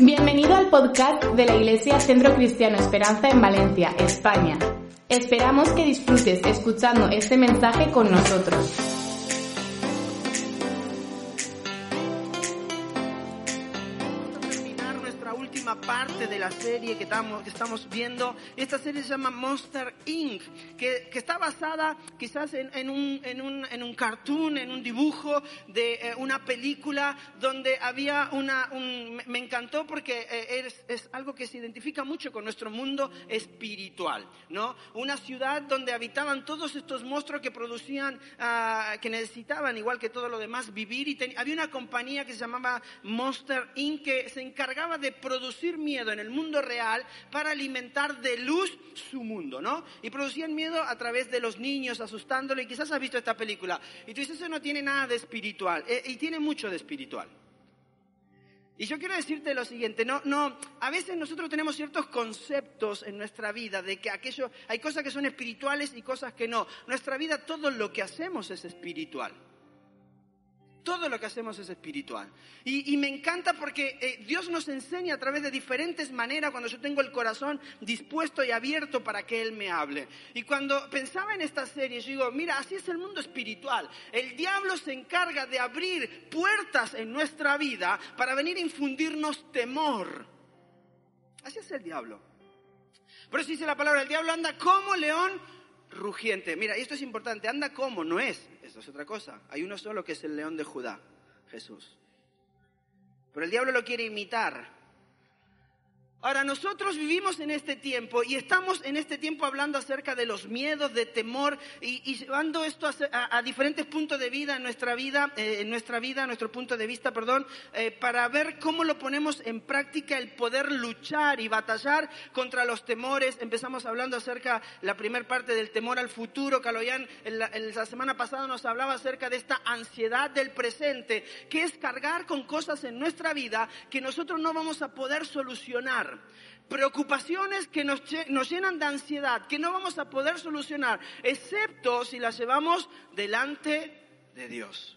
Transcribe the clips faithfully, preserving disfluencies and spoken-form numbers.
Bienvenido al podcast de la Iglesia Centro Cristiano Esperanza en Valencia, España. Esperamos que disfrutes escuchando este mensaje con nosotros. Vamos a terminar nuestra última parte de la serie que estamos, que estamos viendo. Esta serie se llama Monster inc, que, que está basada quizás en, en, un, en, un, en un cartoon, en un dibujo de eh, una película donde había una... Un, me encantó porque eh, es, es algo que se identifica mucho con nuestro mundo espiritual, ¿no? Una ciudad donde habitaban todos estos monstruos que producían, uh, que necesitaban, igual que todo lo demás, vivir. Y ten, había una compañía que se llamaba Monster inc que se encargaba de producir miedo en el mundo real para alimentar de luz su mundo, ¿no? Y producían miedo a través de los niños, asustándolo. Y quizás has visto esta película. Y tú dices, eso no tiene nada de espiritual. Eh, y tiene mucho de espiritual. Y yo quiero decirte lo siguiente, no, no, a veces nosotros tenemos ciertos conceptos en nuestra vida de que aquello, hay cosas que son espirituales y cosas que no. Nuestra vida, todo lo que hacemos es espiritual. Todo lo que hacemos es espiritual. Y, y me encanta porque eh, Dios nos enseña a través de diferentes maneras cuando yo tengo el corazón dispuesto y abierto para que Él me hable. Y cuando pensaba en esta serie, yo digo, mira, así es el mundo espiritual. El diablo se encarga de abrir puertas en nuestra vida para venir a infundirnos temor. Así es el diablo. Por eso dice la palabra, el diablo anda como león rugiente. Mira, esto es importante, anda como, no es, eso es otra cosa. Hay uno solo que es el león de Judá, Jesús. Pero el diablo lo quiere imitar. Ahora, nosotros vivimos en este tiempo y estamos en este tiempo hablando acerca de los miedos, de temor y, y llevando esto a, a, a diferentes puntos de vida en nuestra vida, eh, en nuestra vida, nuestro punto de vista, perdón, eh, para ver cómo lo ponemos en práctica el poder luchar y batallar contra los temores. Empezamos hablando acerca, la primera parte del temor al futuro. Caloyán en la, en la semana pasada nos hablaba acerca de esta ansiedad del presente, que es cargar con cosas en nuestra vida que nosotros no vamos a poder solucionar. Preocupaciones que nos, nos llenan de ansiedad, que no vamos a poder solucionar, excepto si las llevamos delante de Dios.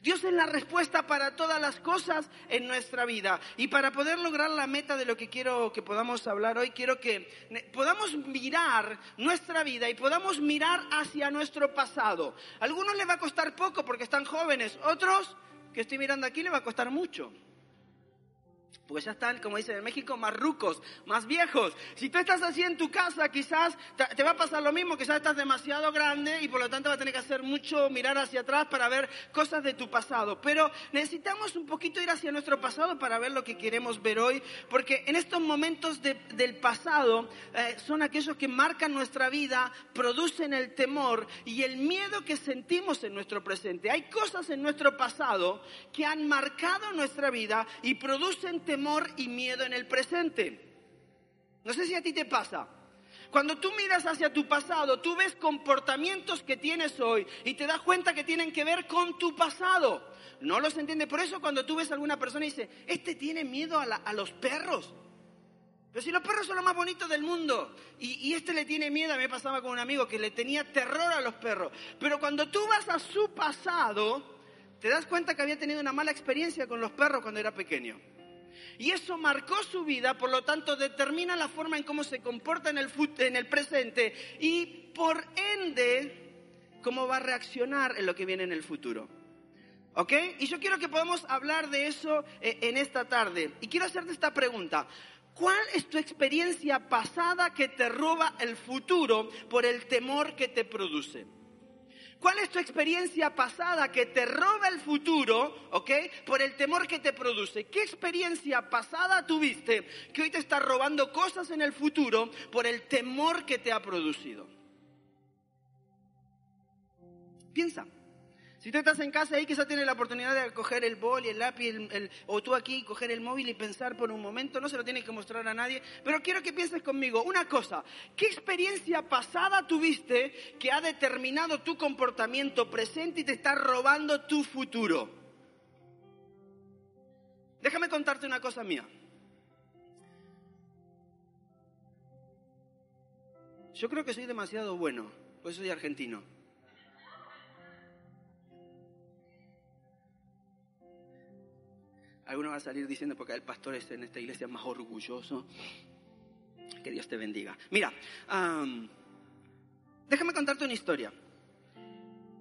Dios es la respuesta para todas las cosas en nuestra vida. Y para poder lograr la meta de lo que quiero que podamos hablar hoy, quiero que podamos mirar nuestra vida y podamos mirar hacia nuestro pasado. A algunos les va a costar poco porque están jóvenes, otros que estoy mirando aquí les va a costar mucho. Porque ya están, como dicen en México, más rucos, más viejos. Si tú estás así en tu casa, quizás te va a pasar lo mismo, que ya estás demasiado grande y por lo tanto va a tener que hacer mucho mirar hacia atrás para ver cosas de tu pasado. Pero necesitamos un poquito ir hacia nuestro pasado para ver lo que queremos ver hoy, porque en estos momentos de, del pasado eh, son aquellos que marcan nuestra vida, producen el temor y el miedo que sentimos en nuestro presente. Hay cosas en nuestro pasado que han marcado nuestra vida y producen temor y miedo en el presente. No sé si a ti te pasa. Cuando tú miras hacia tu pasado, tú ves comportamientos que tienes hoy y te das cuenta que tienen que ver con tu pasado. No los entiendes. Por eso cuando tú ves a alguna persona y dices, este tiene miedo a, la, a los perros. Pero si los perros son los más bonitos del mundo y, y este le tiene miedo, a mí me pasaba con un amigo que le tenía terror a los perros. Pero cuando tú vas a su pasado, te das cuenta que había tenido una mala experiencia con los perros cuando era pequeño. Y eso marcó su vida, por lo tanto determina la forma en cómo se comporta en el, fut- en el presente y por ende cómo va a reaccionar en lo que viene en el futuro. ¿Ok? Y yo quiero que podamos hablar de eso eh, en esta tarde. Y quiero hacerte esta pregunta. ¿Cuál es tu experiencia pasada que te roba el futuro por el temor que te produce? ¿Cuál es tu experiencia pasada que te roba el futuro, ok, por el temor que te produce? ¿Qué experiencia pasada tuviste que hoy te está robando cosas en el futuro por el temor que te ha producido? Piensa. Si tú estás en casa, ahí quizás tienes la oportunidad de coger el bol y el lápiz, el, el, o tú aquí, coger el móvil y pensar por un momento. No se lo tienes que mostrar a nadie, pero quiero que pienses conmigo una cosa. ¿Qué experiencia pasada tuviste que ha determinado tu comportamiento presente y te está robando tu futuro? Déjame contarte una cosa mía. Yo creo que soy demasiado bueno, pues soy argentino. Algunos van a salir diciendo, porque el pastor es en esta iglesia más orgulloso. Que Dios te bendiga. Mira, um, déjame contarte una historia.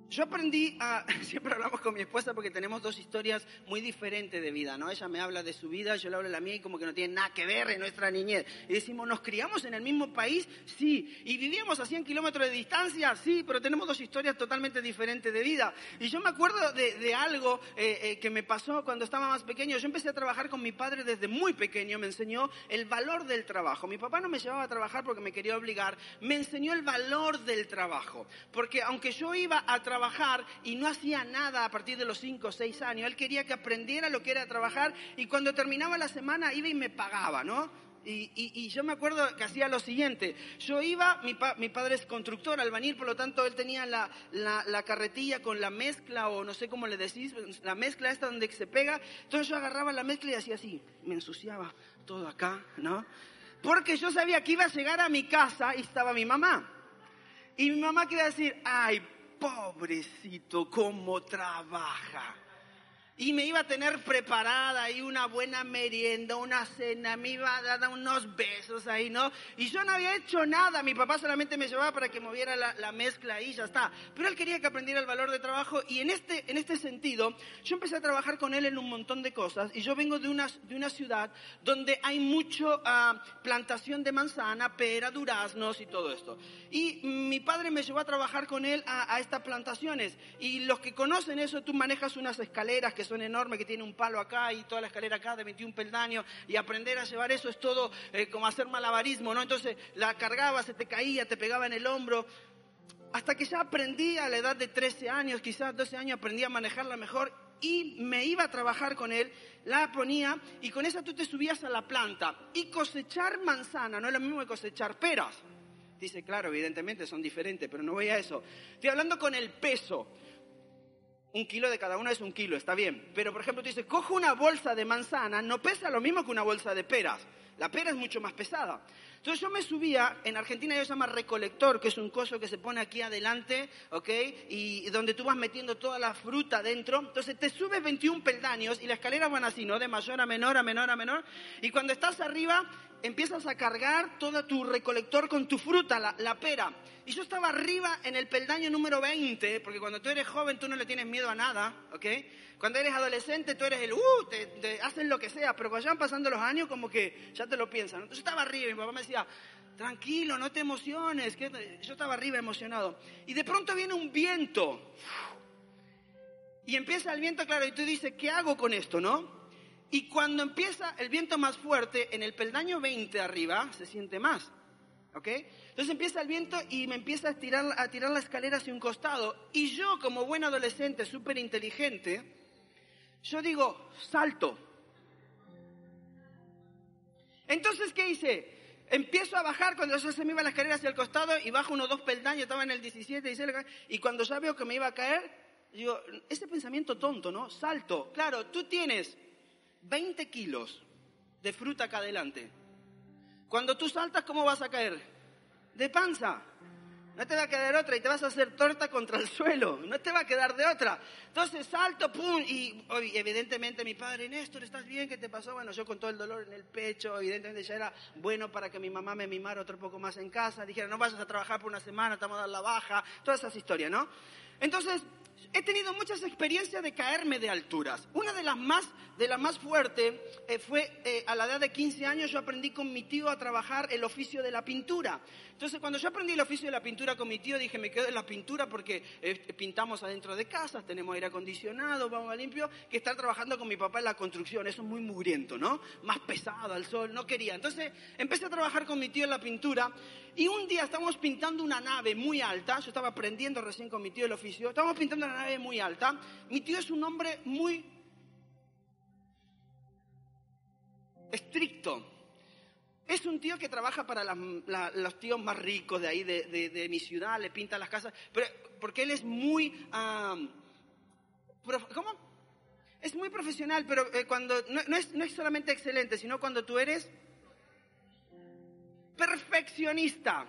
Yo aprendí a... Siempre hablamos con mi esposa porque tenemos dos historias muy diferentes de vida, ¿no? Ella me habla de su vida, yo le hablo de la mía y como que no tiene nada que ver en nuestra niñez. Y decimos, ¿nos criamos en el mismo país? Sí. ¿Y vivíamos a cien kilómetros de distancia? Sí, pero tenemos dos historias totalmente diferentes de vida. Y yo me acuerdo de, de algo eh, eh, que me pasó cuando estaba más pequeño. Yo empecé a trabajar con mi padre desde muy pequeño. Me enseñó el valor del trabajo. Mi papá no me llevaba a trabajar porque me quería obligar. Me enseñó el valor del trabajo. Porque aunque yo iba a trabajar, trabajar y no hacía nada a partir de los cinco o seis años. Él quería que aprendiera lo que era trabajar y cuando terminaba la semana iba y me pagaba, ¿no? Y, y, y yo me acuerdo que hacía lo siguiente. Yo iba, mi, pa, mi padre es constructor, albañil, por lo tanto él tenía la, la, la carretilla con la mezcla o no sé cómo le decís, la mezcla esta donde se pega. Entonces yo agarraba la mezcla y hacía así, me ensuciaba todo acá, ¿no? Porque yo sabía que iba a llegar a mi casa y estaba mi mamá. Y mi mamá quería decir, ay, pobrecito, cómo trabaja. Y me iba a tener preparada ahí una buena merienda, una cena, me iba a dar unos besos ahí, ¿no? Y yo no había hecho nada, mi papá solamente me llevaba para que moviera la, la mezcla ahí, ya está. Pero él quería que aprendiera el valor de trabajo y en este, en este sentido, yo empecé a trabajar con él en un montón de cosas y yo vengo de una, de una ciudad donde hay mucho uh, plantación de manzana, pera, duraznos y todo esto. Y mi padre me llevó a trabajar con él a, a estas plantaciones y los que conocen eso, tú manejas unas escaleras que son enormes, que tiene un palo acá y toda la escalera acá de veintiún peldaños y aprender a llevar eso es todo eh, como hacer malabarismo, ¿no? Entonces la cargaba, se te caía, te pegaba en el hombro. Hasta que ya aprendí a la edad de trece años, quizás doce años, aprendí a manejarla mejor y me iba a trabajar con él, la ponía y con esa tú te subías a la planta. Y cosechar manzana no es lo mismo que cosechar peras. Dice, claro, evidentemente son diferentes, pero no voy a eso. Estoy hablando con el peso. Un kilo de cada uno es un kilo, está bien. Pero, por ejemplo, tú dices, cojo una bolsa de manzana, no pesa lo mismo que una bolsa de peras. La pera es mucho más pesada. Entonces yo me subía, en Argentina ellos llaman recolector, que es un coso que se pone aquí adelante, ¿ok? Y donde tú vas metiendo toda la fruta dentro. Entonces te subes veintiún peldaños y las escaleras van así, ¿no? De mayor a menor, a menor, a menor. Y cuando estás arriba, empiezas a cargar todo tu recolector con tu fruta, la, la pera. Y yo estaba arriba en el peldaño número veinte, porque cuando tú eres joven tú no le tienes miedo a nada, ¿ok? Cuando eres adolescente tú eres el, uh, te, te hacen lo que sea, pero cuando ya van pasando los años como que ya te lo piensan, ¿no? Entonces yo estaba arriba y mi papá me decía, tranquilo, no te emociones. ¿Qué? Yo estaba arriba emocionado. Y de pronto viene un viento. Y empieza el viento, claro, y tú dices, ¿qué hago con esto, no? Y cuando empieza el viento más fuerte, en el peldaño veinte arriba, se siente más, ¿ok? Entonces empieza el viento y me empieza a tirar, a tirar la escalera hacia un costado. Y yo, como buen adolescente, súper inteligente, yo digo, salto. Entonces, ¿qué hice? Empiezo a bajar, cuando yo se me iba la escalera hacia el costado, y bajo unos dos peldaños, estaba en el diecisiete, dieciséis, y cuando ya veo que me iba a caer, digo, ese pensamiento tonto, ¿no? Salto. Claro, tú tienes veinte kilos de fruta acá adelante. Cuando tú saltas, ¿cómo vas a caer? De panza. No te va a quedar otra y te vas a hacer torta contra el suelo. No te va a quedar de otra. Entonces salto, pum, y evidentemente mi padre, Néstor, ¿estás bien? ¿Qué te pasó? Bueno, yo con todo el dolor en el pecho, evidentemente ya era bueno para que mi mamá me mimara otro poco más en casa. Dijera, no vayas a trabajar por una semana, te vamos a dar la baja. Todas esas historias, ¿no? Entonces, he tenido muchas experiencias de caerme de alturas. Una de las más, de las más fuertes eh, fue eh, a la edad de quince años yo aprendí con mi tío a trabajar el oficio de la pintura. Entonces cuando yo aprendí el oficio de la pintura con mi tío dije me quedo en la pintura porque eh, pintamos adentro de casas, tenemos aire acondicionado, vamos a limpio, que estar trabajando con mi papá en la construcción. Eso es muy mugriento, ¿no? Más pesado al sol, no quería. Entonces empecé a trabajar con mi tío en la pintura Y un día estábamos pintando una nave muy alta. Yo estaba aprendiendo recién con mi tío el oficio. Estábamos pintando una nave muy alta. Mi tío es un hombre muy estricto. Es un tío que trabaja para la, la, los tíos más ricos de ahí, de, de, de mi ciudad, le pinta las casas, pero porque él es muy, um, prof, ¿cómo? Es muy profesional, pero eh, cuando no, no, es, no es solamente excelente, sino cuando tú eres perfeccionista.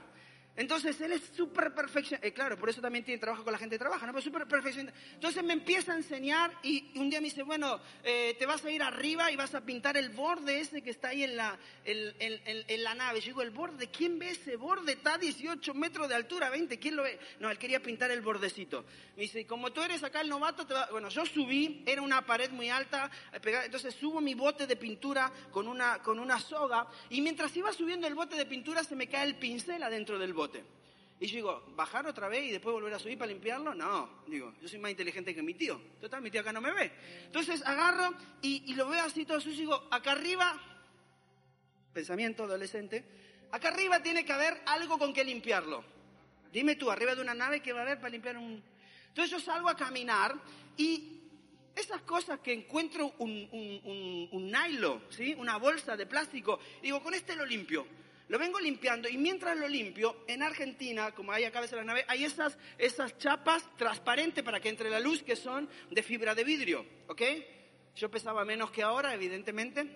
Entonces, él es súper perfeccionista. Eh, claro, por eso también tiene trabajo con la gente que trabaja, ¿no? Pero súper perfeccionista. Entonces, me empieza a enseñar y un día me dice, bueno, eh, te vas a ir arriba y vas a pintar el borde ese que está ahí en la, en, en, en, en la nave. Yo digo, ¿el borde? ¿Quién ve ese borde? Está a dieciocho metros de altura, veinte. ¿Quién lo ve? No, él quería pintar el bordecito. Me dice, como tú eres acá el novato, te va... Bueno, yo subí, era una pared muy alta, entonces subo mi bote de pintura con una, con una soga y mientras iba subiendo el bote de pintura se me cae el pincel adentro del bote. Y yo digo, ¿bajar otra vez y después volver a subir para limpiarlo? No, digo, yo soy más inteligente que mi tío. Total, mi tío acá no me ve. Entonces agarro y, y lo veo así todo sucio y digo, acá arriba, pensamiento adolescente, acá arriba tiene que haber algo con que limpiarlo. Dime tú, arriba de una nave, ¿qué va a haber para limpiar un...? Entonces yo salgo a caminar y... Esas cosas que encuentro un, un, un, un nylon, ¿sí? Una bolsa de plástico, digo, con este lo limpio. Lo vengo limpiando y mientras lo limpio, en Argentina, como hay acá a veces las naves, hay esas, esas chapas transparentes para que entre la luz que son de fibra de vidrio, ¿ok? Yo pesaba menos que ahora, evidentemente.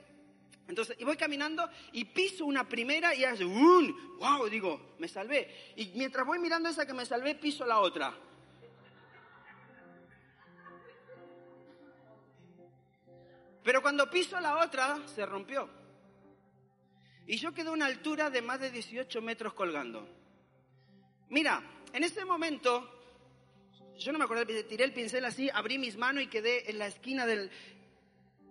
Entonces, y voy caminando y piso una primera y hace ¡um! ¡Wow! Digo, me salvé. Y mientras voy mirando esa que me salvé, piso la otra. Pero cuando piso la otra, se rompió. Y yo quedé a una altura de más de dieciocho metros colgando. Mira, en ese momento, yo no me acuerdo, tiré el pincel así, abrí mis manos y quedé en la esquina del...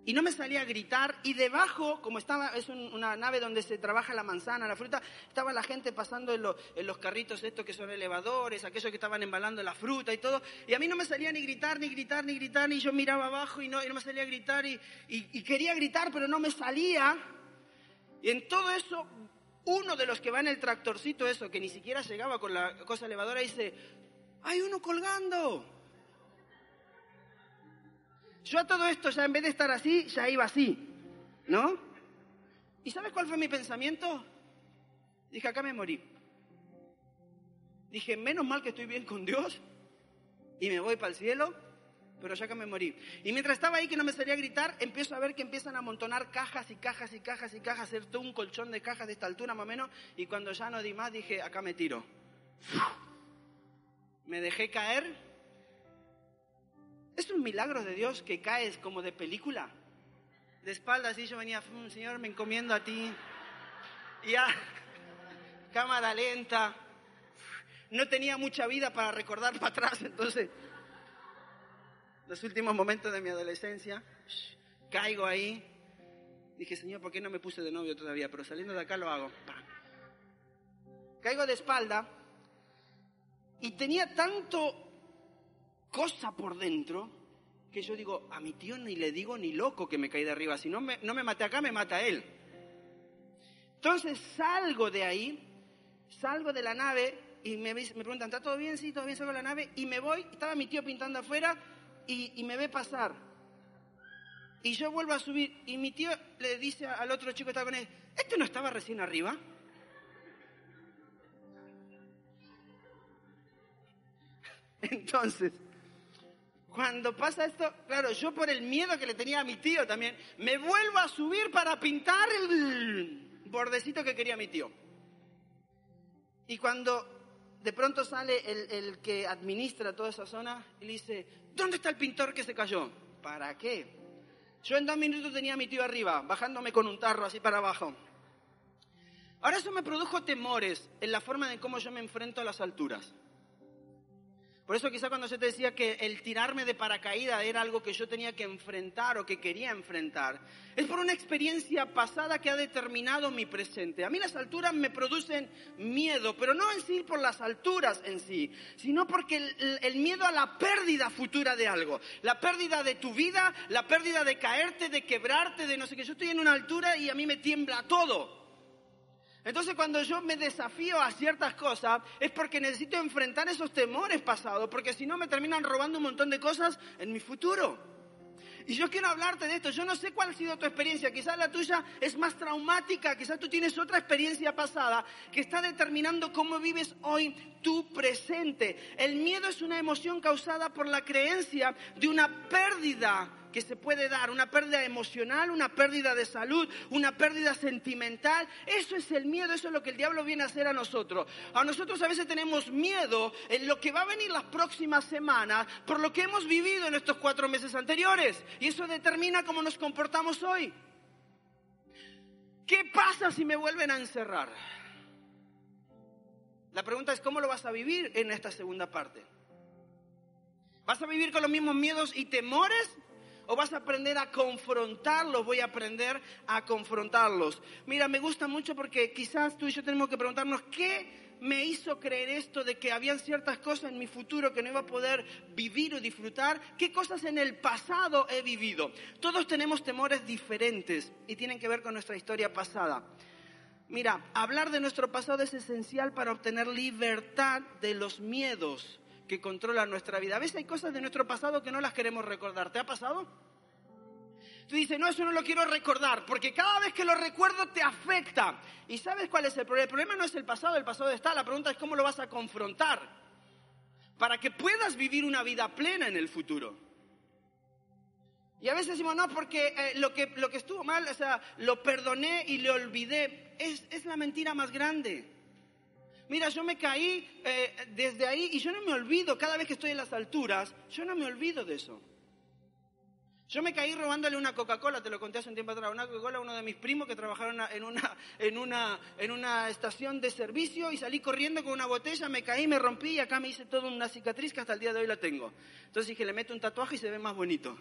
Y no me salía a gritar. Y debajo, como estaba, es un, una nave donde se trabaja la manzana, la fruta, estaba la gente pasando en, lo, en los carritos estos que son elevadores, aquellos que estaban embalando la fruta y todo. Y a mí no me salía ni gritar, ni gritar, ni gritar. Y yo miraba abajo y no, y no me salía a gritar. Y, y, y quería gritar, pero no me salía. Y en todo eso, uno de los que va en el tractorcito eso, que ni siquiera llegaba con la cosa elevadora, dice, ¡hay uno colgando! Yo a todo esto ya en vez de estar así, ya iba así, ¿no? ¿Y sabes cuál fue mi pensamiento? Dije, acá me morí. Dije, menos mal que estoy bien con Dios y me voy para el cielo, pero ya que me morí. Y mientras estaba ahí que no me salía a gritar, empiezo a ver que empiezan a amontonar cajas y cajas y cajas y cajas, hacer todo un colchón de cajas de esta altura más o menos, y cuando ya no di más dije, acá me tiro. Me dejé caer. Es un milagro de Dios que caes como de película. De espaldas y yo venía, Señor, me encomiendo a ti. Y ya, cámara lenta. No tenía mucha vida para recordar para atrás, entonces... Los últimos momentos de mi adolescencia, shh, caigo ahí. Dije, Señor, ¿por qué no me puse de novio todavía? Pero saliendo de acá lo hago. ¡Pam! Caigo de espalda y tenía tanto cosa por dentro que yo digo, a mi tío ni le digo ni loco que me caí de arriba. Si no me, no me maté acá, me mata él. Entonces salgo de ahí, salgo de la nave y me, me preguntan, ¿está todo bien? Sí, todo bien, salgo de la nave y me voy. Estaba mi tío pintando afuera. Y, y me ve pasar y yo vuelvo a subir y mi tío le dice al otro chico que estaba con él, ¿este no estaba recién arriba? Entonces cuando pasa esto, claro, yo por el miedo que le tenía a mi tío también me vuelvo a subir para pintar el bordecito que quería mi tío. Y cuando de pronto sale el, el que administra toda esa zona y le dice, ¿dónde está el pintor que se cayó? ¿Para qué? Yo en dos minutos tenía a mi tío arriba, bajándome con un tarro así para abajo. Ahora eso me produjo temores en la forma de cómo yo me enfrento a las alturas. Por eso quizá cuando yo te decía que el tirarme de paracaídas era algo que yo tenía que enfrentar o que quería enfrentar, es por una experiencia pasada que ha determinado mi presente. A mí las alturas me producen miedo, pero no en sí por las alturas en sí, sino porque el, el miedo a la pérdida futura de algo, la pérdida de tu vida, la pérdida de caerte, de quebrarte, de no sé qué. Yo estoy en una altura y a mí me tiembla todo. Entonces, cuando yo me desafío a ciertas cosas, es porque necesito enfrentar esos temores pasados, porque si no me terminan robando un montón de cosas en mi futuro. Y yo quiero hablarte de esto. Yo no sé cuál ha sido tu experiencia, quizás la tuya es más traumática, quizás tú tienes otra experiencia pasada que está determinando cómo vives hoy tu presente. El miedo es una emoción causada por la creencia de una pérdida que se puede dar, una pérdida emocional, una pérdida de salud, una pérdida sentimental. Eso es el miedo, eso es lo que el diablo viene a hacer a nosotros. A nosotros a veces tenemos miedo en lo que va a venir las próximas semanas por lo que hemos vivido en estos cuatro meses anteriores. Y eso determina cómo nos comportamos hoy. ¿Qué pasa si me vuelven a encerrar? La pregunta es, ¿cómo lo vas a vivir en esta segunda parte? ¿Vas a vivir con los mismos miedos y temores? ¿O vas a aprender a confrontarlos? Voy a aprender a confrontarlos. Mira, me gusta mucho porque quizás tú y yo tenemos que preguntarnos qué me hizo creer esto de que habían ciertas cosas en mi futuro que no iba a poder vivir o disfrutar. ¿Qué cosas en el pasado he vivido? Todos tenemos temores diferentes y tienen que ver con nuestra historia pasada. Mira, hablar de nuestro pasado es esencial para obtener libertad de los miedos que controla nuestra vida. A veces hay cosas de nuestro pasado que no las queremos recordar. ¿Te ha pasado? Tú dices, no, eso no lo quiero recordar, porque cada vez que lo recuerdo te afecta. ¿Y sabes cuál es el problema? El problema no es el pasado, el pasado está. La pregunta es cómo lo vas a confrontar para que puedas vivir una vida plena en el futuro. Y a veces decimos, no, porque eh, lo que, lo que estuvo mal, o sea, lo perdoné y le olvidé. Es, es la mentira más grande. Mira, yo me caí eh, desde ahí y yo no me olvido, cada vez que estoy en las alturas, yo no me olvido de eso. Yo me caí robándole una Coca-Cola, te lo conté hace un tiempo atrás, una Coca-Cola a uno de mis primos que trabajaron en una, en una, en una estación de servicio y salí corriendo con una botella, me caí, me rompí y acá me hice toda una cicatriz que hasta el día de hoy la tengo. Entonces dije, le meto un tatuaje y se ve más bonito.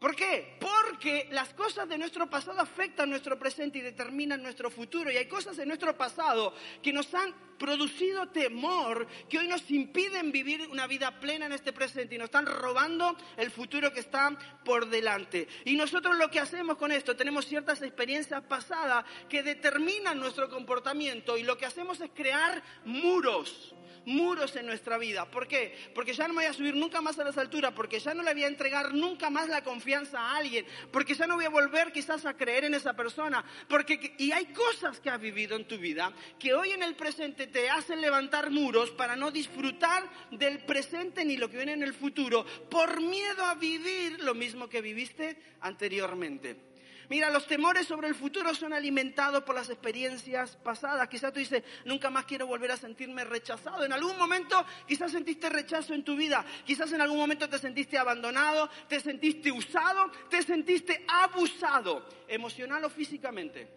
¿Por qué? Porque las cosas de nuestro pasado afectan nuestro presente y determinan nuestro futuro. Y hay cosas en nuestro pasado que nos han producido temor, que hoy nos impiden vivir una vida plena en este presente y nos están robando el futuro que está por delante. Y nosotros lo que hacemos con esto, tenemos ciertas experiencias pasadas que determinan nuestro comportamiento y lo que hacemos es crear muros. Muros en nuestra vida. ¿Por qué? Porque ya no me voy a subir nunca más a las alturas, porque ya no le voy a entregar nunca más la confianza a alguien, porque ya no voy a volver quizás a creer en esa persona. Porque, y hay cosas que has vivido en tu vida que hoy en el presente te hacen levantar muros para no disfrutar del presente ni lo que viene en el futuro, por miedo a vivir lo mismo que viviste anteriormente. Mira, los temores sobre el futuro son alimentados por las experiencias pasadas. Quizás tú dices, nunca más quiero volver a sentirme rechazado. En algún momento quizás sentiste rechazo en tu vida. Quizás en algún momento te sentiste abandonado, te sentiste usado, te sentiste abusado, emocional o físicamente.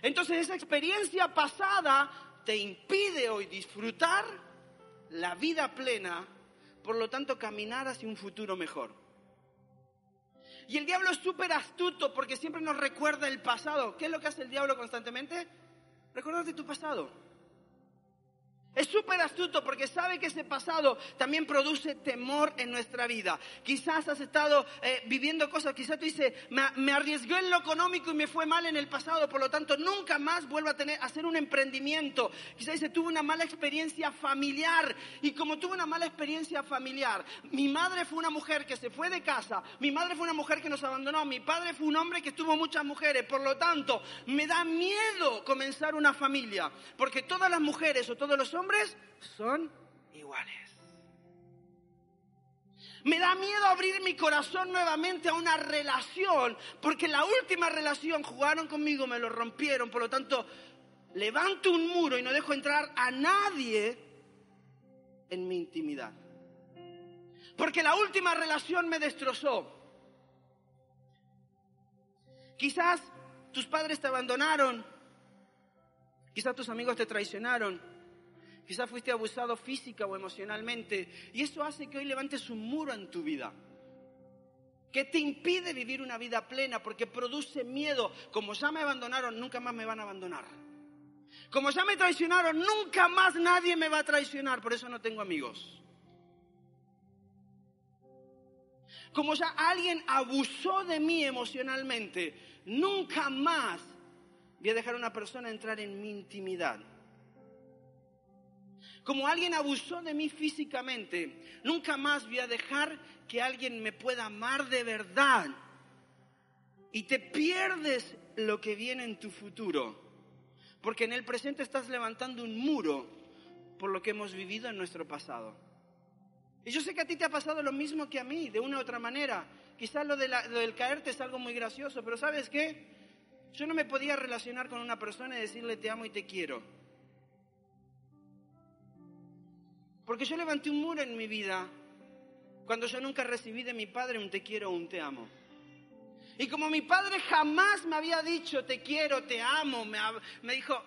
Entonces esa experiencia pasada te impide hoy disfrutar la vida plena, por lo tanto caminar hacia un futuro mejor. Y el diablo es súper astuto porque siempre nos recuerda el pasado. ¿Qué es lo que hace el diablo constantemente? Recordarte tu pasado. Es súper astuto porque sabe que ese pasado también produce temor en nuestra vida. Quizás has estado eh, viviendo cosas, quizás tú dices, me, me arriesgué en lo económico y me fue mal en el pasado, por lo tanto nunca más vuelvo a tener, a hacer un emprendimiento. Quizás dices, tuve una mala experiencia familiar y como tuve una mala experiencia familiar, mi madre fue una mujer que se fue de casa, mi madre fue una mujer que nos abandonó, mi padre fue un hombre que tuvo muchas mujeres, por lo tanto me da miedo comenzar una familia porque todas las mujeres o todos los hombres hombres son iguales. Me da miedo abrir mi corazón nuevamente a una relación, porque la última relación jugaron conmigo, me lo rompieron, por lo tanto, levanto un muro y no dejo entrar a nadie en mi intimidad. Porque la última relación me destrozó. Quizás tus padres te abandonaron, quizás tus amigos te traicionaron. Quizás fuiste abusado física o emocionalmente y eso hace que hoy levantes un muro en tu vida que te impide vivir una vida plena porque produce miedo. Como ya me abandonaron, nunca más me van a abandonar. Como ya me traicionaron, nunca más nadie me va a traicionar, por eso no tengo amigos. Como ya alguien abusó de mí emocionalmente, nunca más voy a dejar a una persona entrar en mi intimidad. Como alguien abusó de mí físicamente, nunca más voy a dejar que alguien me pueda amar de verdad. Y te pierdes lo que viene en tu futuro, porque en el presente estás levantando un muro por lo que hemos vivido en nuestro pasado. Y yo sé que a ti te ha pasado lo mismo que a mí, de una u otra manera. Quizás lo, de la, lo del caerte es algo muy gracioso, pero ¿sabes qué? Yo no me podía relacionar con una persona y decirle te amo y te quiero. Porque yo levanté un muro en mi vida cuando yo nunca recibí de mi padre un te quiero o un te amo. Y como mi padre jamás me había dicho te quiero, te amo, me, me dijo...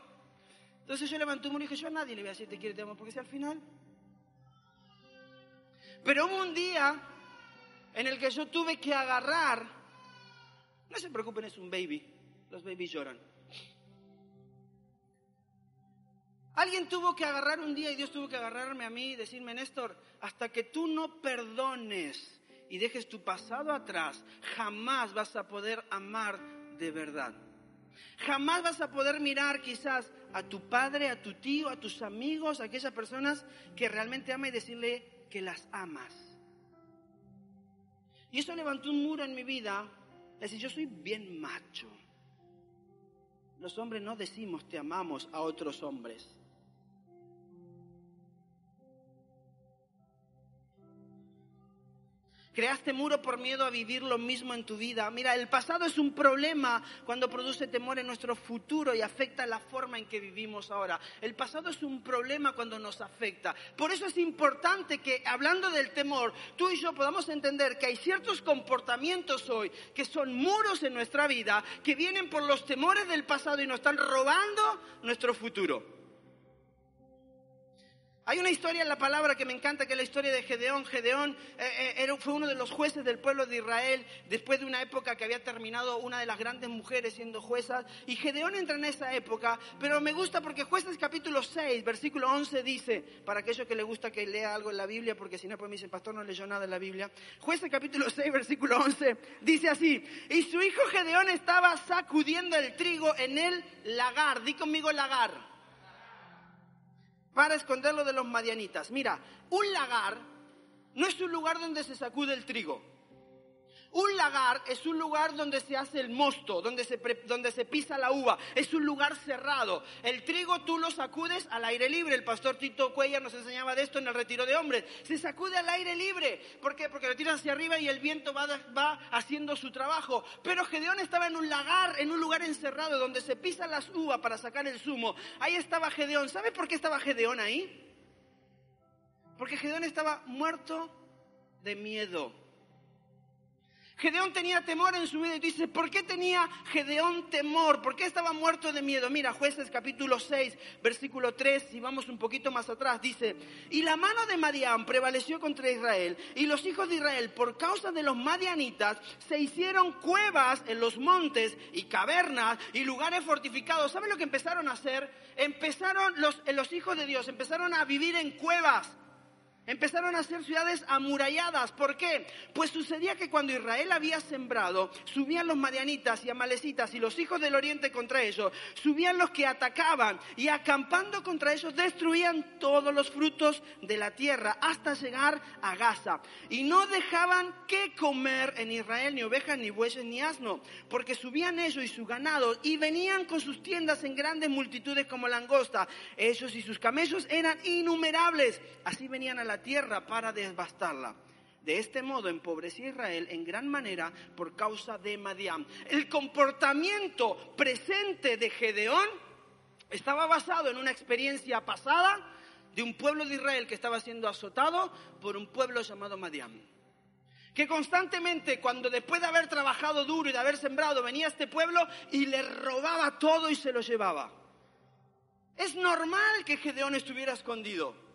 Entonces yo levanté un muro y dije yo a nadie le voy a decir te quiero, te amo, porque si al final... Pero hubo un día en el que yo tuve que agarrar... No se preocupen, es un baby, los babies lloran. Alguien tuvo que agarrar un día y Dios tuvo que agarrarme a mí y decirme, Néstor, hasta que tú no perdones y dejes tu pasado atrás, jamás vas a poder amar de verdad. Jamás vas a poder mirar quizás a tu padre, a tu tío, a tus amigos, a aquellas personas que realmente ama y decirle que las amas. Y eso levantó un muro en mi vida, es decir, yo soy bien macho. Los hombres no decimos te amamos a otros hombres. Creaste muro por miedo a vivir lo mismo en tu vida. Mira, el pasado es un problema cuando produce temor en nuestro futuro y afecta la forma en que vivimos ahora. El pasado es un problema cuando nos afecta. Por eso es importante que, hablando del temor, tú y yo podamos entender que hay ciertos comportamientos hoy que son muros en nuestra vida, que vienen por los temores del pasado y nos están robando nuestro futuro. Hay una historia en la palabra que me encanta, que es la historia de Gedeón. Gedeón eh, eh, fue uno de los jueces del pueblo de Israel después de una época que había terminado una de las grandes mujeres siendo juezas. Y Gedeón entra en esa época, pero me gusta porque Jueces capítulo seis, versículo once dice, para aquellos que les gusta que lea algo en la Biblia, porque si no pues me dicen, pastor, no leyó nada en la Biblia. Jueces capítulo seis, versículo once, dice así, y su hijo Gedeón estaba sacudiendo el trigo en el lagar, di conmigo lagar, para esconderlo de los madianitas. Mira, un lagar no es un lugar donde se sacude el trigo. Un lagar es un lugar donde se hace el mosto, donde se, donde se pisa la uva. Es un lugar cerrado. El trigo tú lo sacudes al aire libre. El pastor Tito Cuellar nos enseñaba de esto en el retiro de hombres. Se sacude al aire libre. ¿Por qué? Porque lo tiras hacia arriba y el viento va, va haciendo su trabajo. Pero Gedeón estaba en un lagar, en un lugar encerrado, donde se pisan las uvas para sacar el zumo. Ahí estaba Gedeón. ¿Sabes por qué estaba Gedeón ahí? Porque Gedeón estaba muerto de miedo. Gedeón tenía temor en su vida y tú dices, ¿por qué tenía Gedeón temor? ¿Por qué estaba muerto de miedo? Mira, Jueces capítulo seis, versículo tres, si vamos un poquito más atrás, dice, y la mano de Madián prevaleció contra Israel, y los hijos de Israel, por causa de los madianitas, se hicieron cuevas en los montes y cavernas y lugares fortificados. ¿Saben lo que empezaron a hacer? Empezaron, los, los hijos de Dios empezaron a vivir en cuevas. Empezaron a hacer ciudades amuralladas. ¿Por qué? Pues sucedía que cuando Israel había sembrado, subían los madianitas y amalecitas y los hijos del oriente contra ellos, subían los que atacaban y acampando contra ellos destruían todos los frutos de la tierra hasta llegar a Gaza. Y no dejaban que comer en Israel ni ovejas, ni bueyes, ni asno, porque subían ellos y su ganado y venían con sus tiendas en grandes multitudes como langosta. Ellos y sus camellos eran innumerables. Así venían a la tierra para devastarla. De este modo empobrecía Israel en gran manera por causa de Madián. El comportamiento presente de Gedeón estaba basado en una experiencia pasada de un pueblo de Israel que estaba siendo azotado por un pueblo llamado Madián. Que constantemente, cuando después de haber trabajado duro y de haber sembrado, venía este pueblo y le robaba todo y se lo llevaba. Es normal que Gedeón estuviera escondido.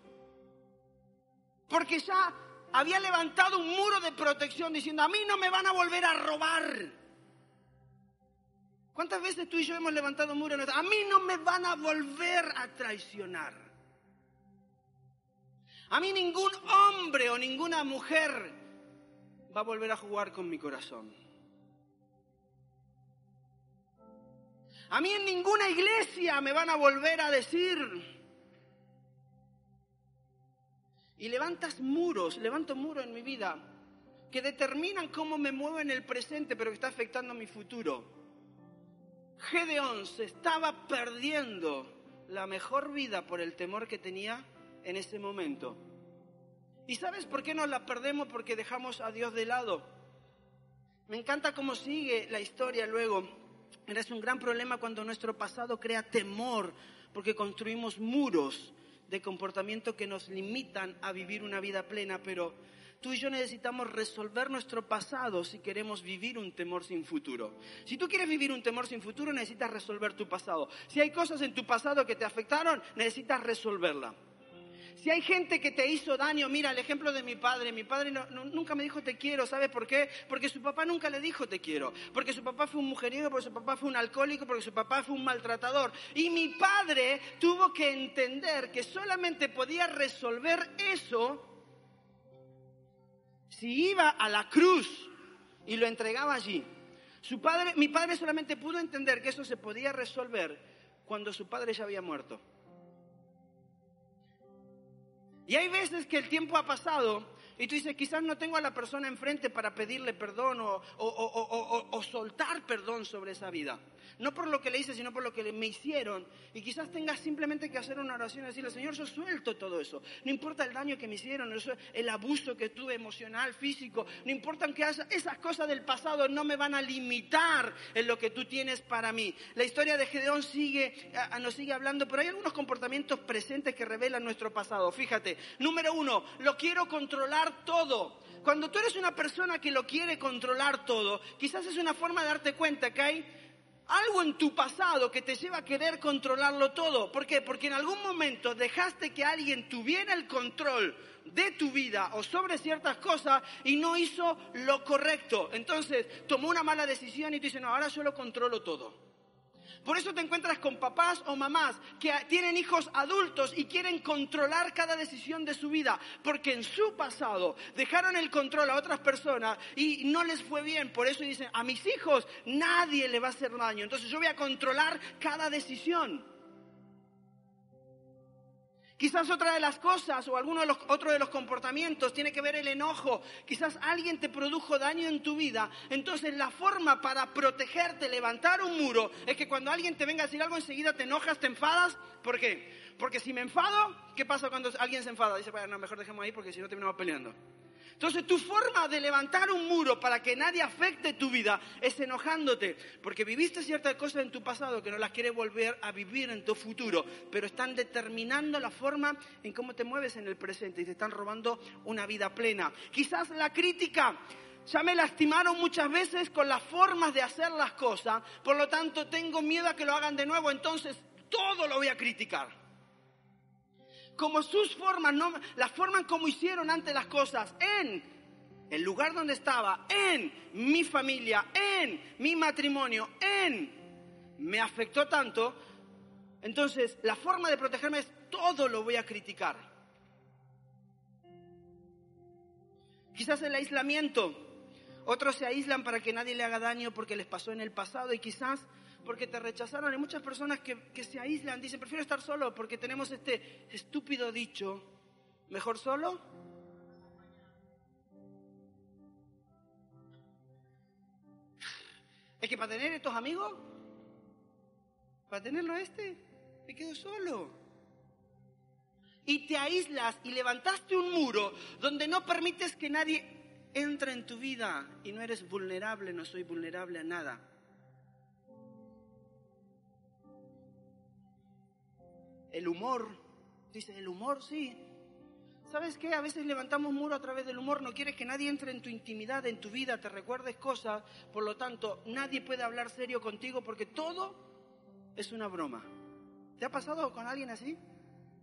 Porque ya había levantado un muro de protección diciendo, a mí no me van a volver a robar. ¿Cuántas veces tú y yo hemos levantado un muro? A mí no me van a volver a traicionar. A mí ningún hombre o ninguna mujer va a volver a jugar con mi corazón. A mí en ninguna iglesia me van a volver a decir. Y levantas muros, levanto muros en mi vida que determinan cómo me muevo en el presente, pero que está afectando mi futuro. Gedeón se estaba perdiendo la mejor vida por el temor que tenía en ese momento. ¿Y sabes por qué nos la perdemos? Porque dejamos a Dios de lado. Me encanta cómo sigue la historia luego. Es un gran problema cuando nuestro pasado crea temor, porque construimos muros de comportamiento que nos limitan a vivir una vida plena, pero tú y yo necesitamos resolver nuestro pasado si queremos vivir un temor sin futuro. Si tú quieres vivir un temor sin futuro, necesitas resolver tu pasado. Si hay cosas en tu pasado que te afectaron, necesitas resolverla. Si hay gente que te hizo daño, mira el ejemplo de mi padre. Mi padre no, no, nunca me dijo te quiero, ¿sabes por qué? Porque su papá nunca le dijo te quiero. Porque su papá fue un mujeriego, porque su papá fue un alcohólico, porque su papá fue un maltratador. Y mi padre tuvo que entender que solamente podía resolver eso si iba a la cruz y lo entregaba allí. Su padre, mi padre solamente pudo entender que eso se podía resolver cuando su padre ya había muerto. Y hay veces que el tiempo ha pasado y tú dices, quizás no tengo a la persona enfrente para pedirle perdón o, o, o, o, o, o soltar perdón sobre esa vida. No por lo que le hice, sino por lo que me hicieron. Y quizás tengas simplemente que hacer una oración y decirle, Señor, yo suelto todo eso. No importa el daño que me hicieron, el abuso que tuve emocional, físico. No importa que haya, esas cosas del pasado no me van a limitar en lo que tú tienes para mí. La historia de Gedeón sigue, a, a, nos sigue hablando, pero hay algunos comportamientos presentes que revelan nuestro pasado. Fíjate, número uno, lo quiero controlar todo. Cuando tú eres una persona que lo quiere controlar todo, quizás es una forma de darte cuenta que hay algo en tu pasado que te lleva a querer controlarlo todo. ¿Por qué? Porque en algún momento dejaste que alguien tuviera el control de tu vida o sobre ciertas cosas y no hizo lo correcto. Entonces tomó una mala decisión y te dice, no, ahora yo lo controlo todo. Por eso te encuentras con papás o mamás que tienen hijos adultos y quieren controlar cada decisión de su vida, porque en su pasado dejaron el control a otras personas y no les fue bien. Por eso dicen, a mis hijos nadie le va a hacer daño, entonces yo voy a controlar cada decisión. Quizás otra de las cosas o alguno de los otro de los comportamientos tiene que ver el enojo. Quizás alguien te produjo daño en tu vida. Entonces la forma para protegerte, levantar un muro, es que cuando alguien te venga a decir algo enseguida te enojas, te enfadas. ¿Por qué? Porque si me enfado, ¿qué pasa cuando alguien se enfada? Dice, bueno, mejor dejemos ahí porque si no terminamos peleando. Entonces tu forma de levantar un muro para que nadie afecte tu vida es enojándote, porque viviste ciertas cosas en tu pasado que no las quieres volver a vivir en tu futuro, pero están determinando la forma en cómo te mueves en el presente y te están robando una vida plena. Quizás la crítica. Ya me lastimaron muchas veces con las formas de hacer las cosas, por lo tanto tengo miedo a que lo hagan de nuevo, entonces todo lo voy a criticar. Como sus formas, no, la forma en cómo hicieron antes las cosas, en el lugar donde estaba, en mi familia, en mi matrimonio, en... me afectó tanto, entonces la forma de protegerme es todo lo voy a criticar. Quizás el aislamiento, otros se aíslan para que nadie le haga daño porque les pasó en el pasado y quizás... porque te rechazaron. Hay muchas personas que, que se aíslan, dicen, prefiero estar solo, porque tenemos este estúpido dicho, ¿mejor solo? Es que para tener estos amigos, para tenerlo este, me quedo solo. Y te aíslas y levantaste un muro donde no permites que nadie entre en tu vida y no eres vulnerable, no soy vulnerable a nada. El humor, dice, el humor, sí. ¿Sabes qué? A veces levantamos muro a través del humor, no quieres que nadie entre en tu intimidad, en tu vida, te recuerdes cosas, por lo tanto, nadie puede hablar serio contigo porque todo es una broma. ¿Te ha pasado con alguien así?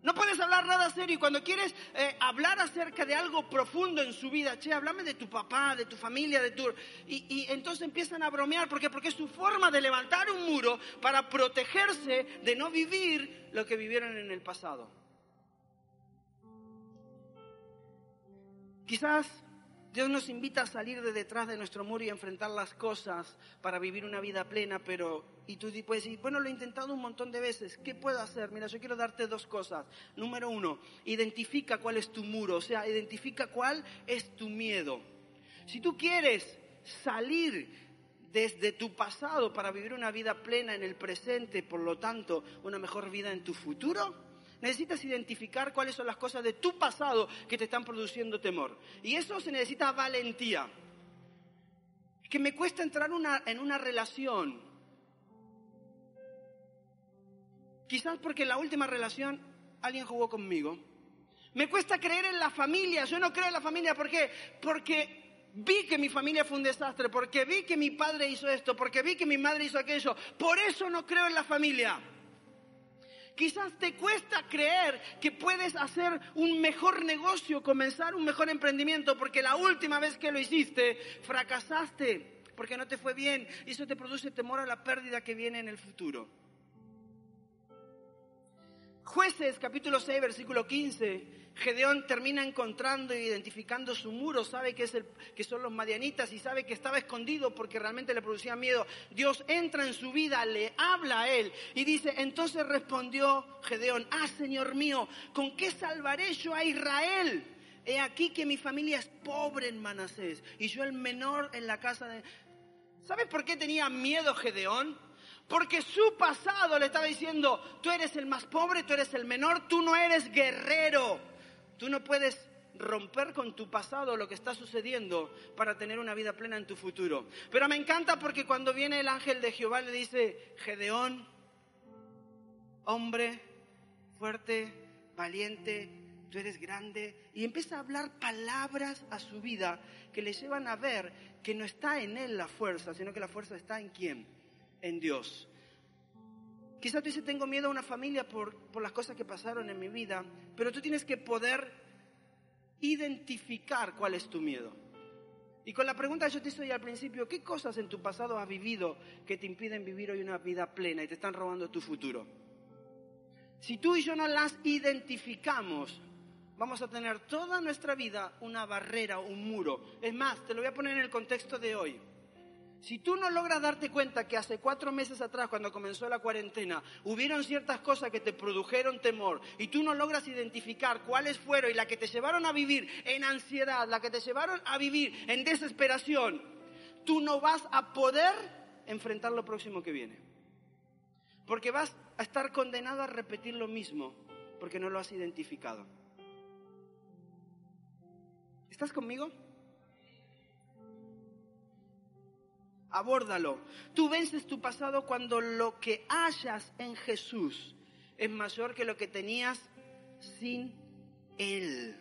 No puedes hablar nada serio y cuando quieres eh, hablar acerca de algo profundo en su vida, che, háblame de tu papá, de tu familia, de tu... Y, y entonces empiezan a bromear, ¿por qué? Porque es su forma de levantar un muro para protegerse de no vivir lo que vivieron en el pasado. Quizás Dios nos invita a salir de detrás de nuestro muro y a enfrentar las cosas para vivir una vida plena, pero... Y tú puedes decir, bueno, lo he intentado un montón de veces, ¿qué puedo hacer? Mira, yo quiero darte dos cosas. Número uno, identifica cuál es tu muro, o sea, identifica cuál es tu miedo. Si tú quieres salir desde tu pasado para vivir una vida plena en el presente, por lo tanto, una mejor vida en tu futuro... Necesitas identificar cuáles son las cosas de tu pasado que te están produciendo temor. Y eso se necesita valentía. Que me cuesta entrar una, en una relación. Quizás porque en la última relación alguien jugó conmigo. Me cuesta creer en la familia. Yo no creo en la familia. ¿Por qué? Porque... vi que mi familia fue un desastre, porque vi que mi padre hizo esto, porque vi que mi madre hizo aquello. Por eso no creo en la familia. Quizás te cuesta creer que puedes hacer un mejor negocio, comenzar un mejor emprendimiento, porque la última vez que lo hiciste, fracasaste, porque no te fue bien. Y eso te produce temor a la pérdida que viene en el futuro. Jueces, capítulo seis, versículo quince, Gedeón termina encontrando e identificando su muro, sabe que, es el, que son los madianitas y sabe que estaba escondido porque realmente le producía miedo. Dios entra en su vida, le habla a él y dice, entonces respondió Gedeón, ah, Señor mío, ¿con qué salvaré yo a Israel? He aquí que mi familia es pobre en Manasés y yo el menor en la casa de... ¿Sabes por qué tenía miedo Gedeón? Porque su pasado le estaba diciendo, tú eres el más pobre, tú eres el menor, tú no eres guerrero. Tú no puedes romper con tu pasado lo que está sucediendo para tener una vida plena en tu futuro. Pero me encanta porque cuando viene el ángel de Jehová le dice, Gedeón, hombre fuerte, valiente, tú eres grande. Y empieza a hablar palabras a su vida que le llevan a ver que no está en él la fuerza, sino que la fuerza está en quién. En Dios. Quizás tú dices, tengo miedo a una familia por, por las cosas que pasaron en mi vida, pero tú tienes que poder identificar cuál es tu miedo. Y con la pregunta que yo te hice hoy al principio, ¿qué cosas en tu pasado has vivido que te impiden vivir hoy una vida plena y te están robando tu futuro? Si tú y yo no las identificamos, vamos a tener toda nuestra vida una barrera, un muro. Es más, te lo voy a poner en el contexto de hoy. Si tú no logras darte cuenta que hace cuatro meses atrás, cuando comenzó la cuarentena, hubieron ciertas cosas que te produjeron temor y tú no logras identificar cuáles fueron y la que te llevaron a vivir en ansiedad, la que te llevaron a vivir en desesperación, tú no vas a poder enfrentar lo próximo que viene. Porque vas a estar condenado a repetir lo mismo porque no lo has identificado. ¿Estás conmigo? Abórdalo. Tú vences tu pasado cuando lo que hallas en Jesús es mayor que lo que tenías sin Él.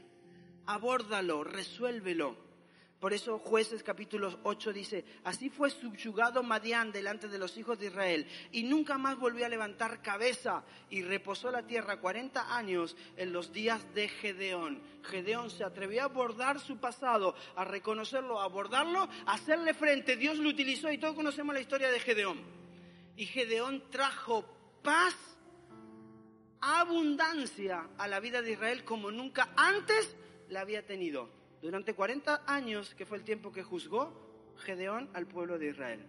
Abórdalo, resuélvelo. Por eso Jueces capítulo ocho dice, así fue subyugado Madián delante de los hijos de Israel y nunca más volvió a levantar cabeza y reposó la tierra cuarenta años en los días de Gedeón. Gedeón se atrevió a abordar su pasado, a reconocerlo, a abordarlo, a hacerle frente. Dios lo utilizó y todos conocemos la historia de Gedeón. Y Gedeón trajo paz, abundancia a la vida de Israel como nunca antes la había tenido. Durante cuarenta años, que fue el tiempo que juzgó Gedeón al pueblo de Israel.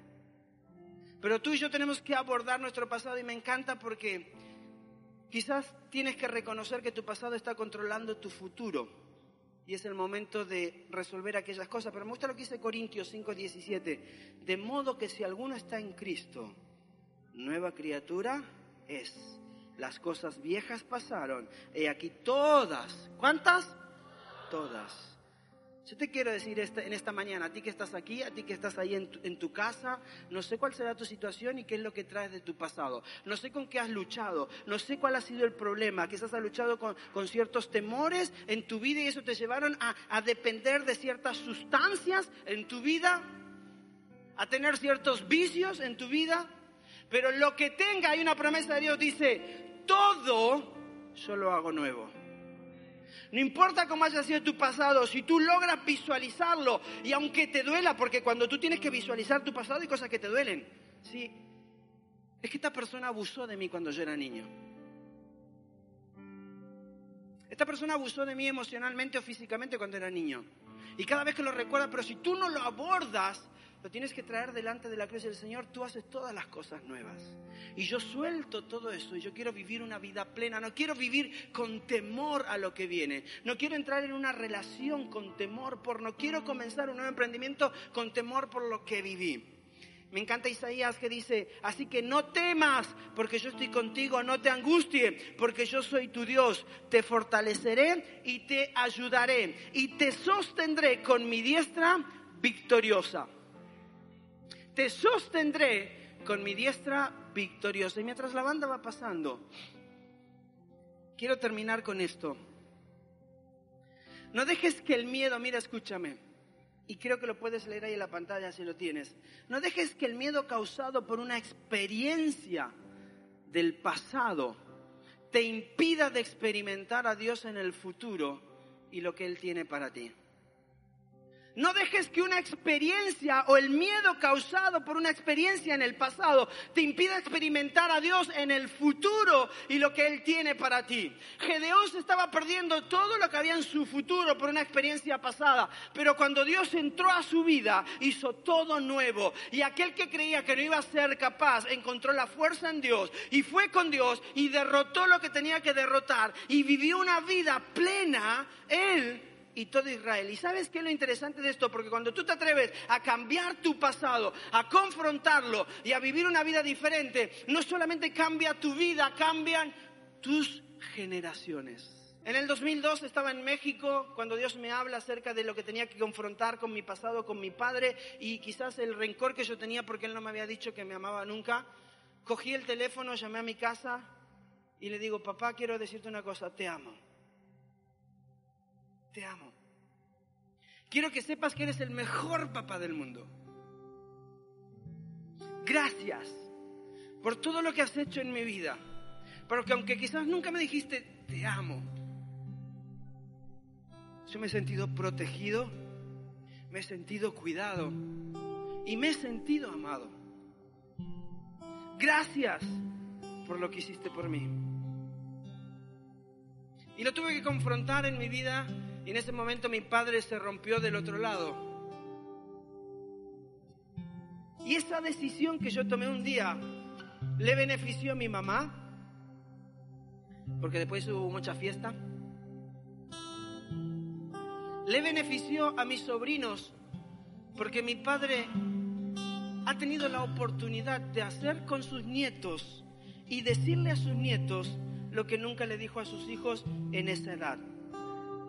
Pero tú y yo tenemos que abordar nuestro pasado y me encanta porque quizás tienes que reconocer que tu pasado está controlando tu futuro y es el momento de resolver aquellas cosas. Pero me gusta lo que dice Corintios cinco diecisiete, de modo que si alguno está en Cristo, nueva criatura es. Las cosas viejas pasaron, he aquí todas, ¿cuántas? Todas. Yo te quiero decir esta, en esta mañana, a ti que estás aquí, a ti que estás ahí en tu, en tu casa, no sé cuál será tu situación y qué es lo que traes de tu pasado. No sé con qué has luchado, no sé cuál ha sido el problema. Quizás has luchado con, con ciertos temores en tu vida y eso te llevaron a, a depender de ciertas sustancias en tu vida, a tener ciertos vicios en tu vida. Pero lo que tenga, hay una promesa de Dios, dice, todo yo lo hago nuevo. No importa cómo haya sido tu pasado, si tú logras visualizarlo y aunque te duela, porque cuando tú tienes que visualizar tu pasado hay cosas que te duelen. Sí, es que esta persona abusó de mí cuando yo era niño. Esta persona abusó de mí emocionalmente o físicamente cuando era niño. Y cada vez que lo recuerda, pero si tú no lo abordas, lo tienes que traer delante de la cruz del Señor. Tú haces todas las cosas nuevas. Y yo suelto todo eso. Y yo quiero vivir una vida plena. No quiero vivir con temor a lo que viene. No quiero entrar en una relación con temor por. No quiero comenzar un nuevo emprendimiento con temor por lo que viví. Me encanta Isaías que dice, así que no temas porque yo estoy contigo, no te angusties porque yo soy tu Dios, te fortaleceré y te ayudaré y te sostendré con mi diestra victoriosa. Te sostendré con mi diestra victoriosa. Y mientras la banda va pasando, quiero terminar con esto. No dejes que el miedo, mira, escúchame. Y creo que lo puedes leer ahí en la pantalla si lo tienes. No dejes que el miedo causado por una experiencia del pasado te impida de experimentar a Dios en el futuro y lo que Él tiene para ti. No dejes que una experiencia o el miedo causado por una experiencia en el pasado te impida experimentar a Dios en el futuro y lo que Él tiene para ti. Gedeón se estaba perdiendo todo lo que había en su futuro por una experiencia pasada, pero cuando Dios entró a su vida, hizo todo nuevo. Y aquel que creía que no iba a ser capaz, encontró la fuerza en Dios y fue con Dios y derrotó lo que tenía que derrotar y vivió una vida plena, él y todo Israel. ¿Y sabes qué es lo interesante de esto? Porque cuando tú te atreves a cambiar tu pasado, a confrontarlo y a vivir una vida diferente, no solamente cambia tu vida, cambian tus generaciones. En el dos mil dos estaba en México cuando Dios me habla acerca de lo que tenía que confrontar con mi pasado, con mi padre y quizás el rencor que yo tenía porque él no me había dicho que me amaba nunca. Cogí el teléfono, llamé a mi casa y le digo, papá, quiero decirte una cosa, te amo. Te amo. Quiero que sepas que eres el mejor papá del mundo. Gracias por todo lo que has hecho en mi vida. Porque aunque quizás nunca me dijiste te amo, yo me he sentido protegido, me he sentido cuidado y me he sentido amado. Gracias por lo que hiciste por mí. Y lo tuve que confrontar en mi vida. Y en ese momento mi padre se rompió del otro lado. Y esa decisión que yo tomé un día le benefició a mi mamá, porque después hubo mucha fiesta. Le benefició a mis sobrinos, porque mi padre ha tenido la oportunidad de hacer con sus nietos y decirle a sus nietos lo que nunca le dijo a sus hijos en esa edad.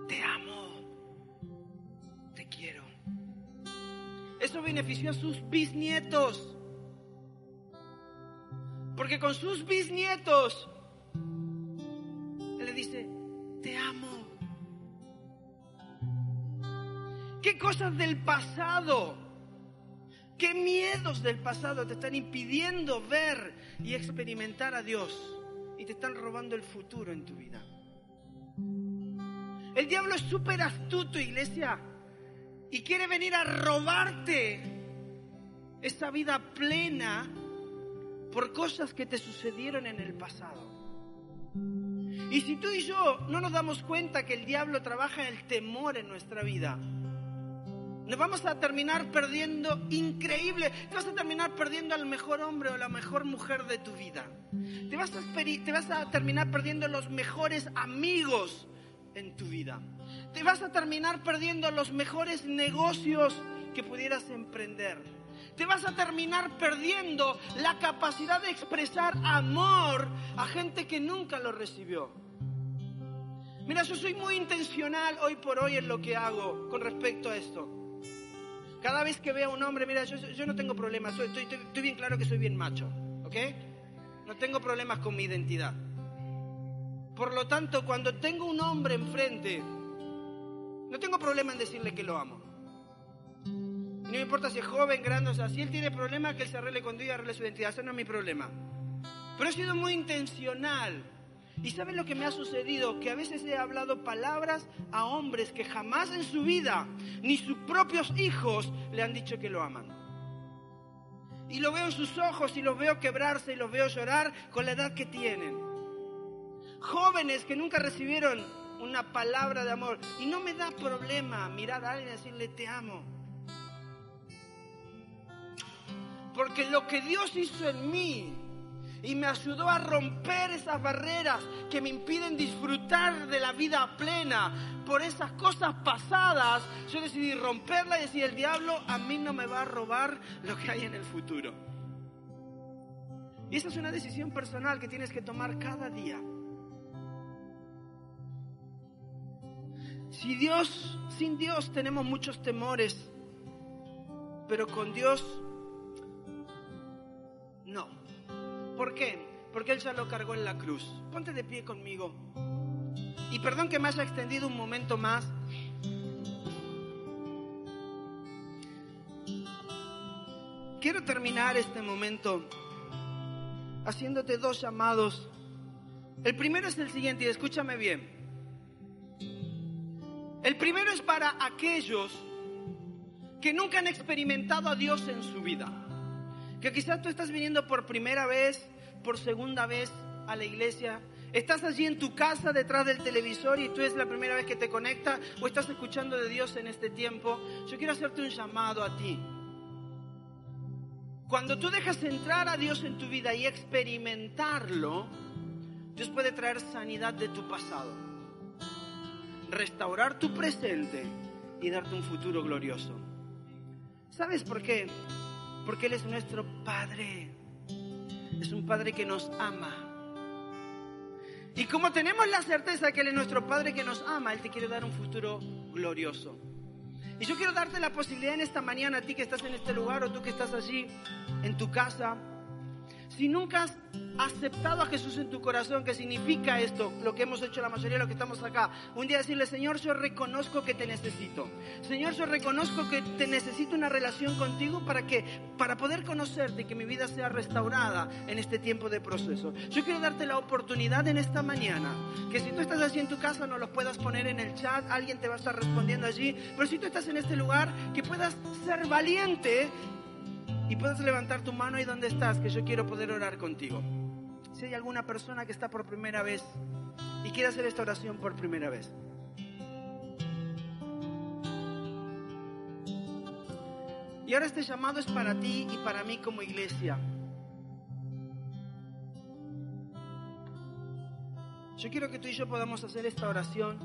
Te amo, te quiero. Eso benefició a sus bisnietos, porque con sus bisnietos él le dice, te amo. ¿Qué cosas del pasado, qué miedos del pasado te están impidiendo ver y experimentar a Dios y te están robando el futuro en tu vida? El diablo es súper astuto, iglesia, y quiere venir a robarte esa vida plena por cosas que te sucedieron en el pasado. Y si tú y yo no nos damos cuenta que el diablo trabaja el temor en nuestra vida, nos vamos a terminar perdiendo increíble. Te vas a terminar perdiendo al mejor hombre o la mejor mujer de tu vida. Te vas a, te vas a terminar perdiendo los mejores amigos en tu vida. Te vas a terminar perdiendo los mejores negocios que pudieras emprender. Te vas a terminar perdiendo la capacidad de expresar amor a gente que nunca lo recibió. Mira, yo soy muy intencional hoy por hoy en lo que hago con respecto a esto. Cada vez que veo a un hombre, mira, yo, yo no tengo problemas, soy, estoy, estoy, estoy bien claro que soy bien macho, ¿ok? No tengo problemas con mi identidad. Por lo tanto, cuando tengo un hombre enfrente, no tengo problema en decirle que lo amo. No me importa si es joven, grande, o sea, si él tiene problemas, que él se arregle con Dios y arregle su identidad. Eso no es mi problema. Pero he sido muy intencional. ¿Y saben lo que me ha sucedido? Que a veces he hablado palabras a hombres que jamás en su vida, ni sus propios hijos, le han dicho que lo aman. Y lo veo en sus ojos, y los veo quebrarse, y los veo llorar con la edad que tienen. Jóvenes que nunca recibieron una palabra de amor. Y no me da problema mirar a alguien y decirle te amo. Porque lo que Dios hizo en mí y me ayudó a romper esas barreras que me impiden disfrutar de la vida plena, por esas cosas pasadas, yo decidí romperla y decir, el diablo a mí no me va a robar lo que hay en el futuro. Y esa es una decisión personal que tienes que tomar cada día. Si Dios, sin Dios tenemos muchos temores, pero con Dios no. ¿Por qué? Porque Él ya lo cargó en la cruz. Ponte de pie conmigo. Y perdón que me haya extendido un momento más. Quiero terminar este momento haciéndote dos llamados. El primero es el siguiente, y escúchame bien. El primero es para aquellos que nunca han experimentado a Dios en su vida. Que quizás tú estás viniendo por primera vez, por segunda vez a la iglesia. Estás allí en tu casa detrás del televisor y tú es la primera vez que te conectas o estás escuchando de Dios en este tiempo. Yo quiero hacerte un llamado a ti. Cuando tú dejas entrar a Dios en tu vida y experimentarlo, Dios puede traer sanidad de tu pasado, restaurar tu presente y darte un futuro glorioso. ¿Sabes por qué? Porque Él es nuestro Padre. Es un Padre que nos ama. Y como tenemos la certeza que Él es nuestro Padre que nos ama, Él te quiere dar un futuro glorioso. Y yo quiero darte la posibilidad en esta mañana, a ti que estás en este lugar o tú que estás allí, en tu casa. Si nunca has aceptado a Jesús en tu corazón, ¿qué significa esto? Lo que hemos hecho la mayoría de los que estamos acá. Un día decirle, Señor, yo reconozco que te necesito. Señor, yo reconozco que te necesito una relación contigo para que, para poder conocerte y que mi vida sea restaurada en este tiempo de proceso. Yo quiero darte la oportunidad en esta mañana, que si tú estás allí en tu casa, no los puedas poner en el chat, alguien te va a estar respondiendo allí. Pero si tú estás en este lugar, que puedas ser valiente y puedes levantar tu mano ahí donde estás, que yo quiero poder orar contigo. Si hay alguna persona que está por primera vez y quiere hacer esta oración por primera vez. Y ahora este llamado es para ti y para mí como iglesia. Yo quiero que tú y yo podamos hacer esta oración.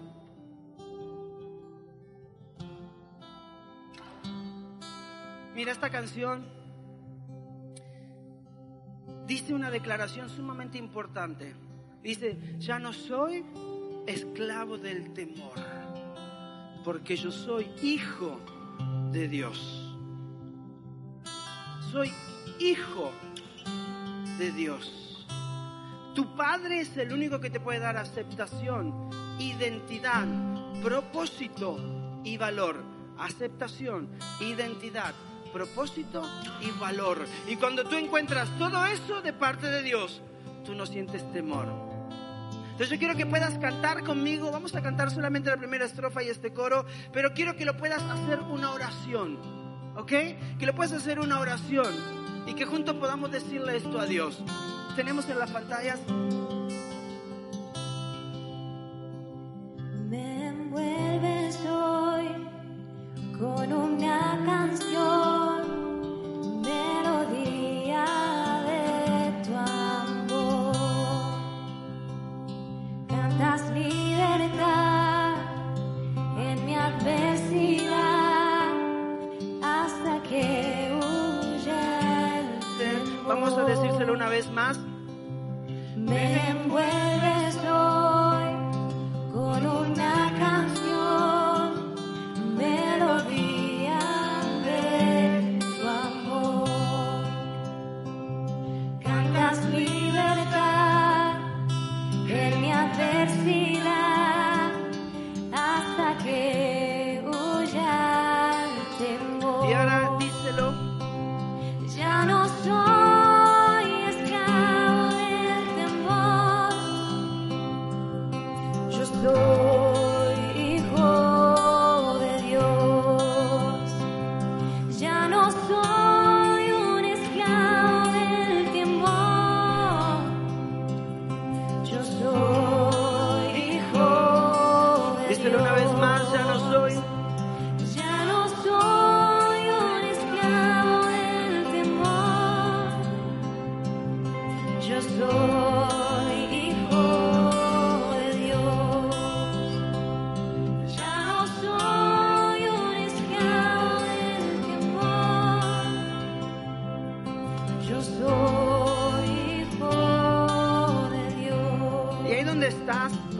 Mira esta canción. Dice una declaración sumamente importante. Dice, ya no soy esclavo del temor, porque yo soy hijo de Dios. Soy hijo de Dios. Tu Padre es el único que te puede dar aceptación, identidad, propósito y valor. Aceptación, identidad, propósito y valor. Y cuando tú encuentras todo eso de parte de Dios, tú no sientes temor. Entonces yo quiero que puedas cantar conmigo. Vamos a cantar solamente la primera estrofa y este coro, pero quiero que lo puedas hacer una oración, ¿ok? Que lo puedas hacer una oración y que juntos podamos decirle esto a Dios. Tenemos en las pantallas. Me envuelves hoy con una canción. Vamos a decírselo una vez más. Me envuelves hoy con una canción, melodía de tu amor. Cantas libertad en mi adversidad hasta que huya el temor. Y ahora díselo. Ya no soy. Soy esclavo del temor.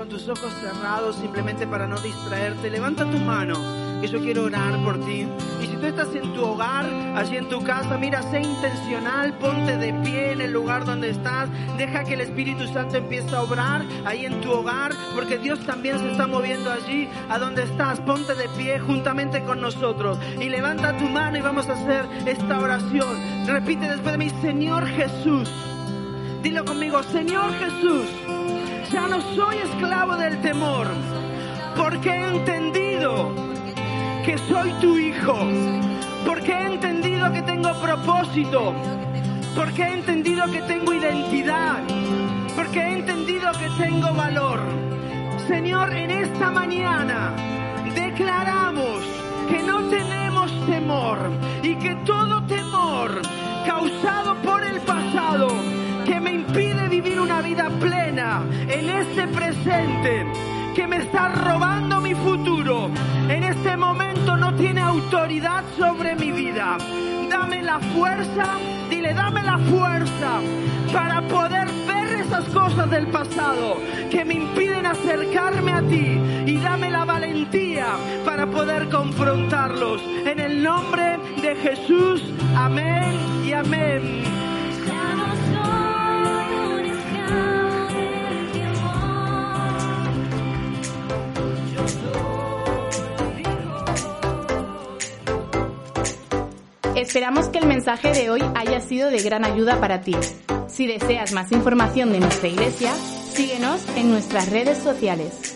con tus ojos cerrados, simplemente para no distraerte, levanta tu mano, que yo quiero orar por ti. Y si tú estás en tu hogar, allí en tu casa, mira, sé intencional, ponte de pie en el lugar donde estás, deja que el Espíritu Santo empiece a obrar ahí en tu hogar, porque Dios también se está moviendo allí, a donde estás. Ponte de pie juntamente con nosotros y levanta tu mano y vamos a hacer esta oración. Repite después de mí: Señor Jesús. Dilo conmigo: Señor Jesús, ya no soy esclavo del temor, porque he entendido que soy tu hijo, porque he entendido que tengo propósito, porque he entendido que tengo identidad, porque he entendido que tengo valor. Señor, en esta mañana declaramos que no tenemos temor y que todo temor causado por el pasado que me impide vivir una vida plena en este presente, que me está robando mi futuro, en este momento no tiene autoridad sobre mi vida. Dame la fuerza, dile, dame la fuerza para poder ver esas cosas del pasado que me impiden acercarme a ti, y dame la valentía para poder confrontarlos. En el nombre de Jesús, amén y amén. Esperamos que el mensaje de hoy haya sido de gran ayuda para ti. Si deseas más información de nuestra iglesia, síguenos en nuestras redes sociales.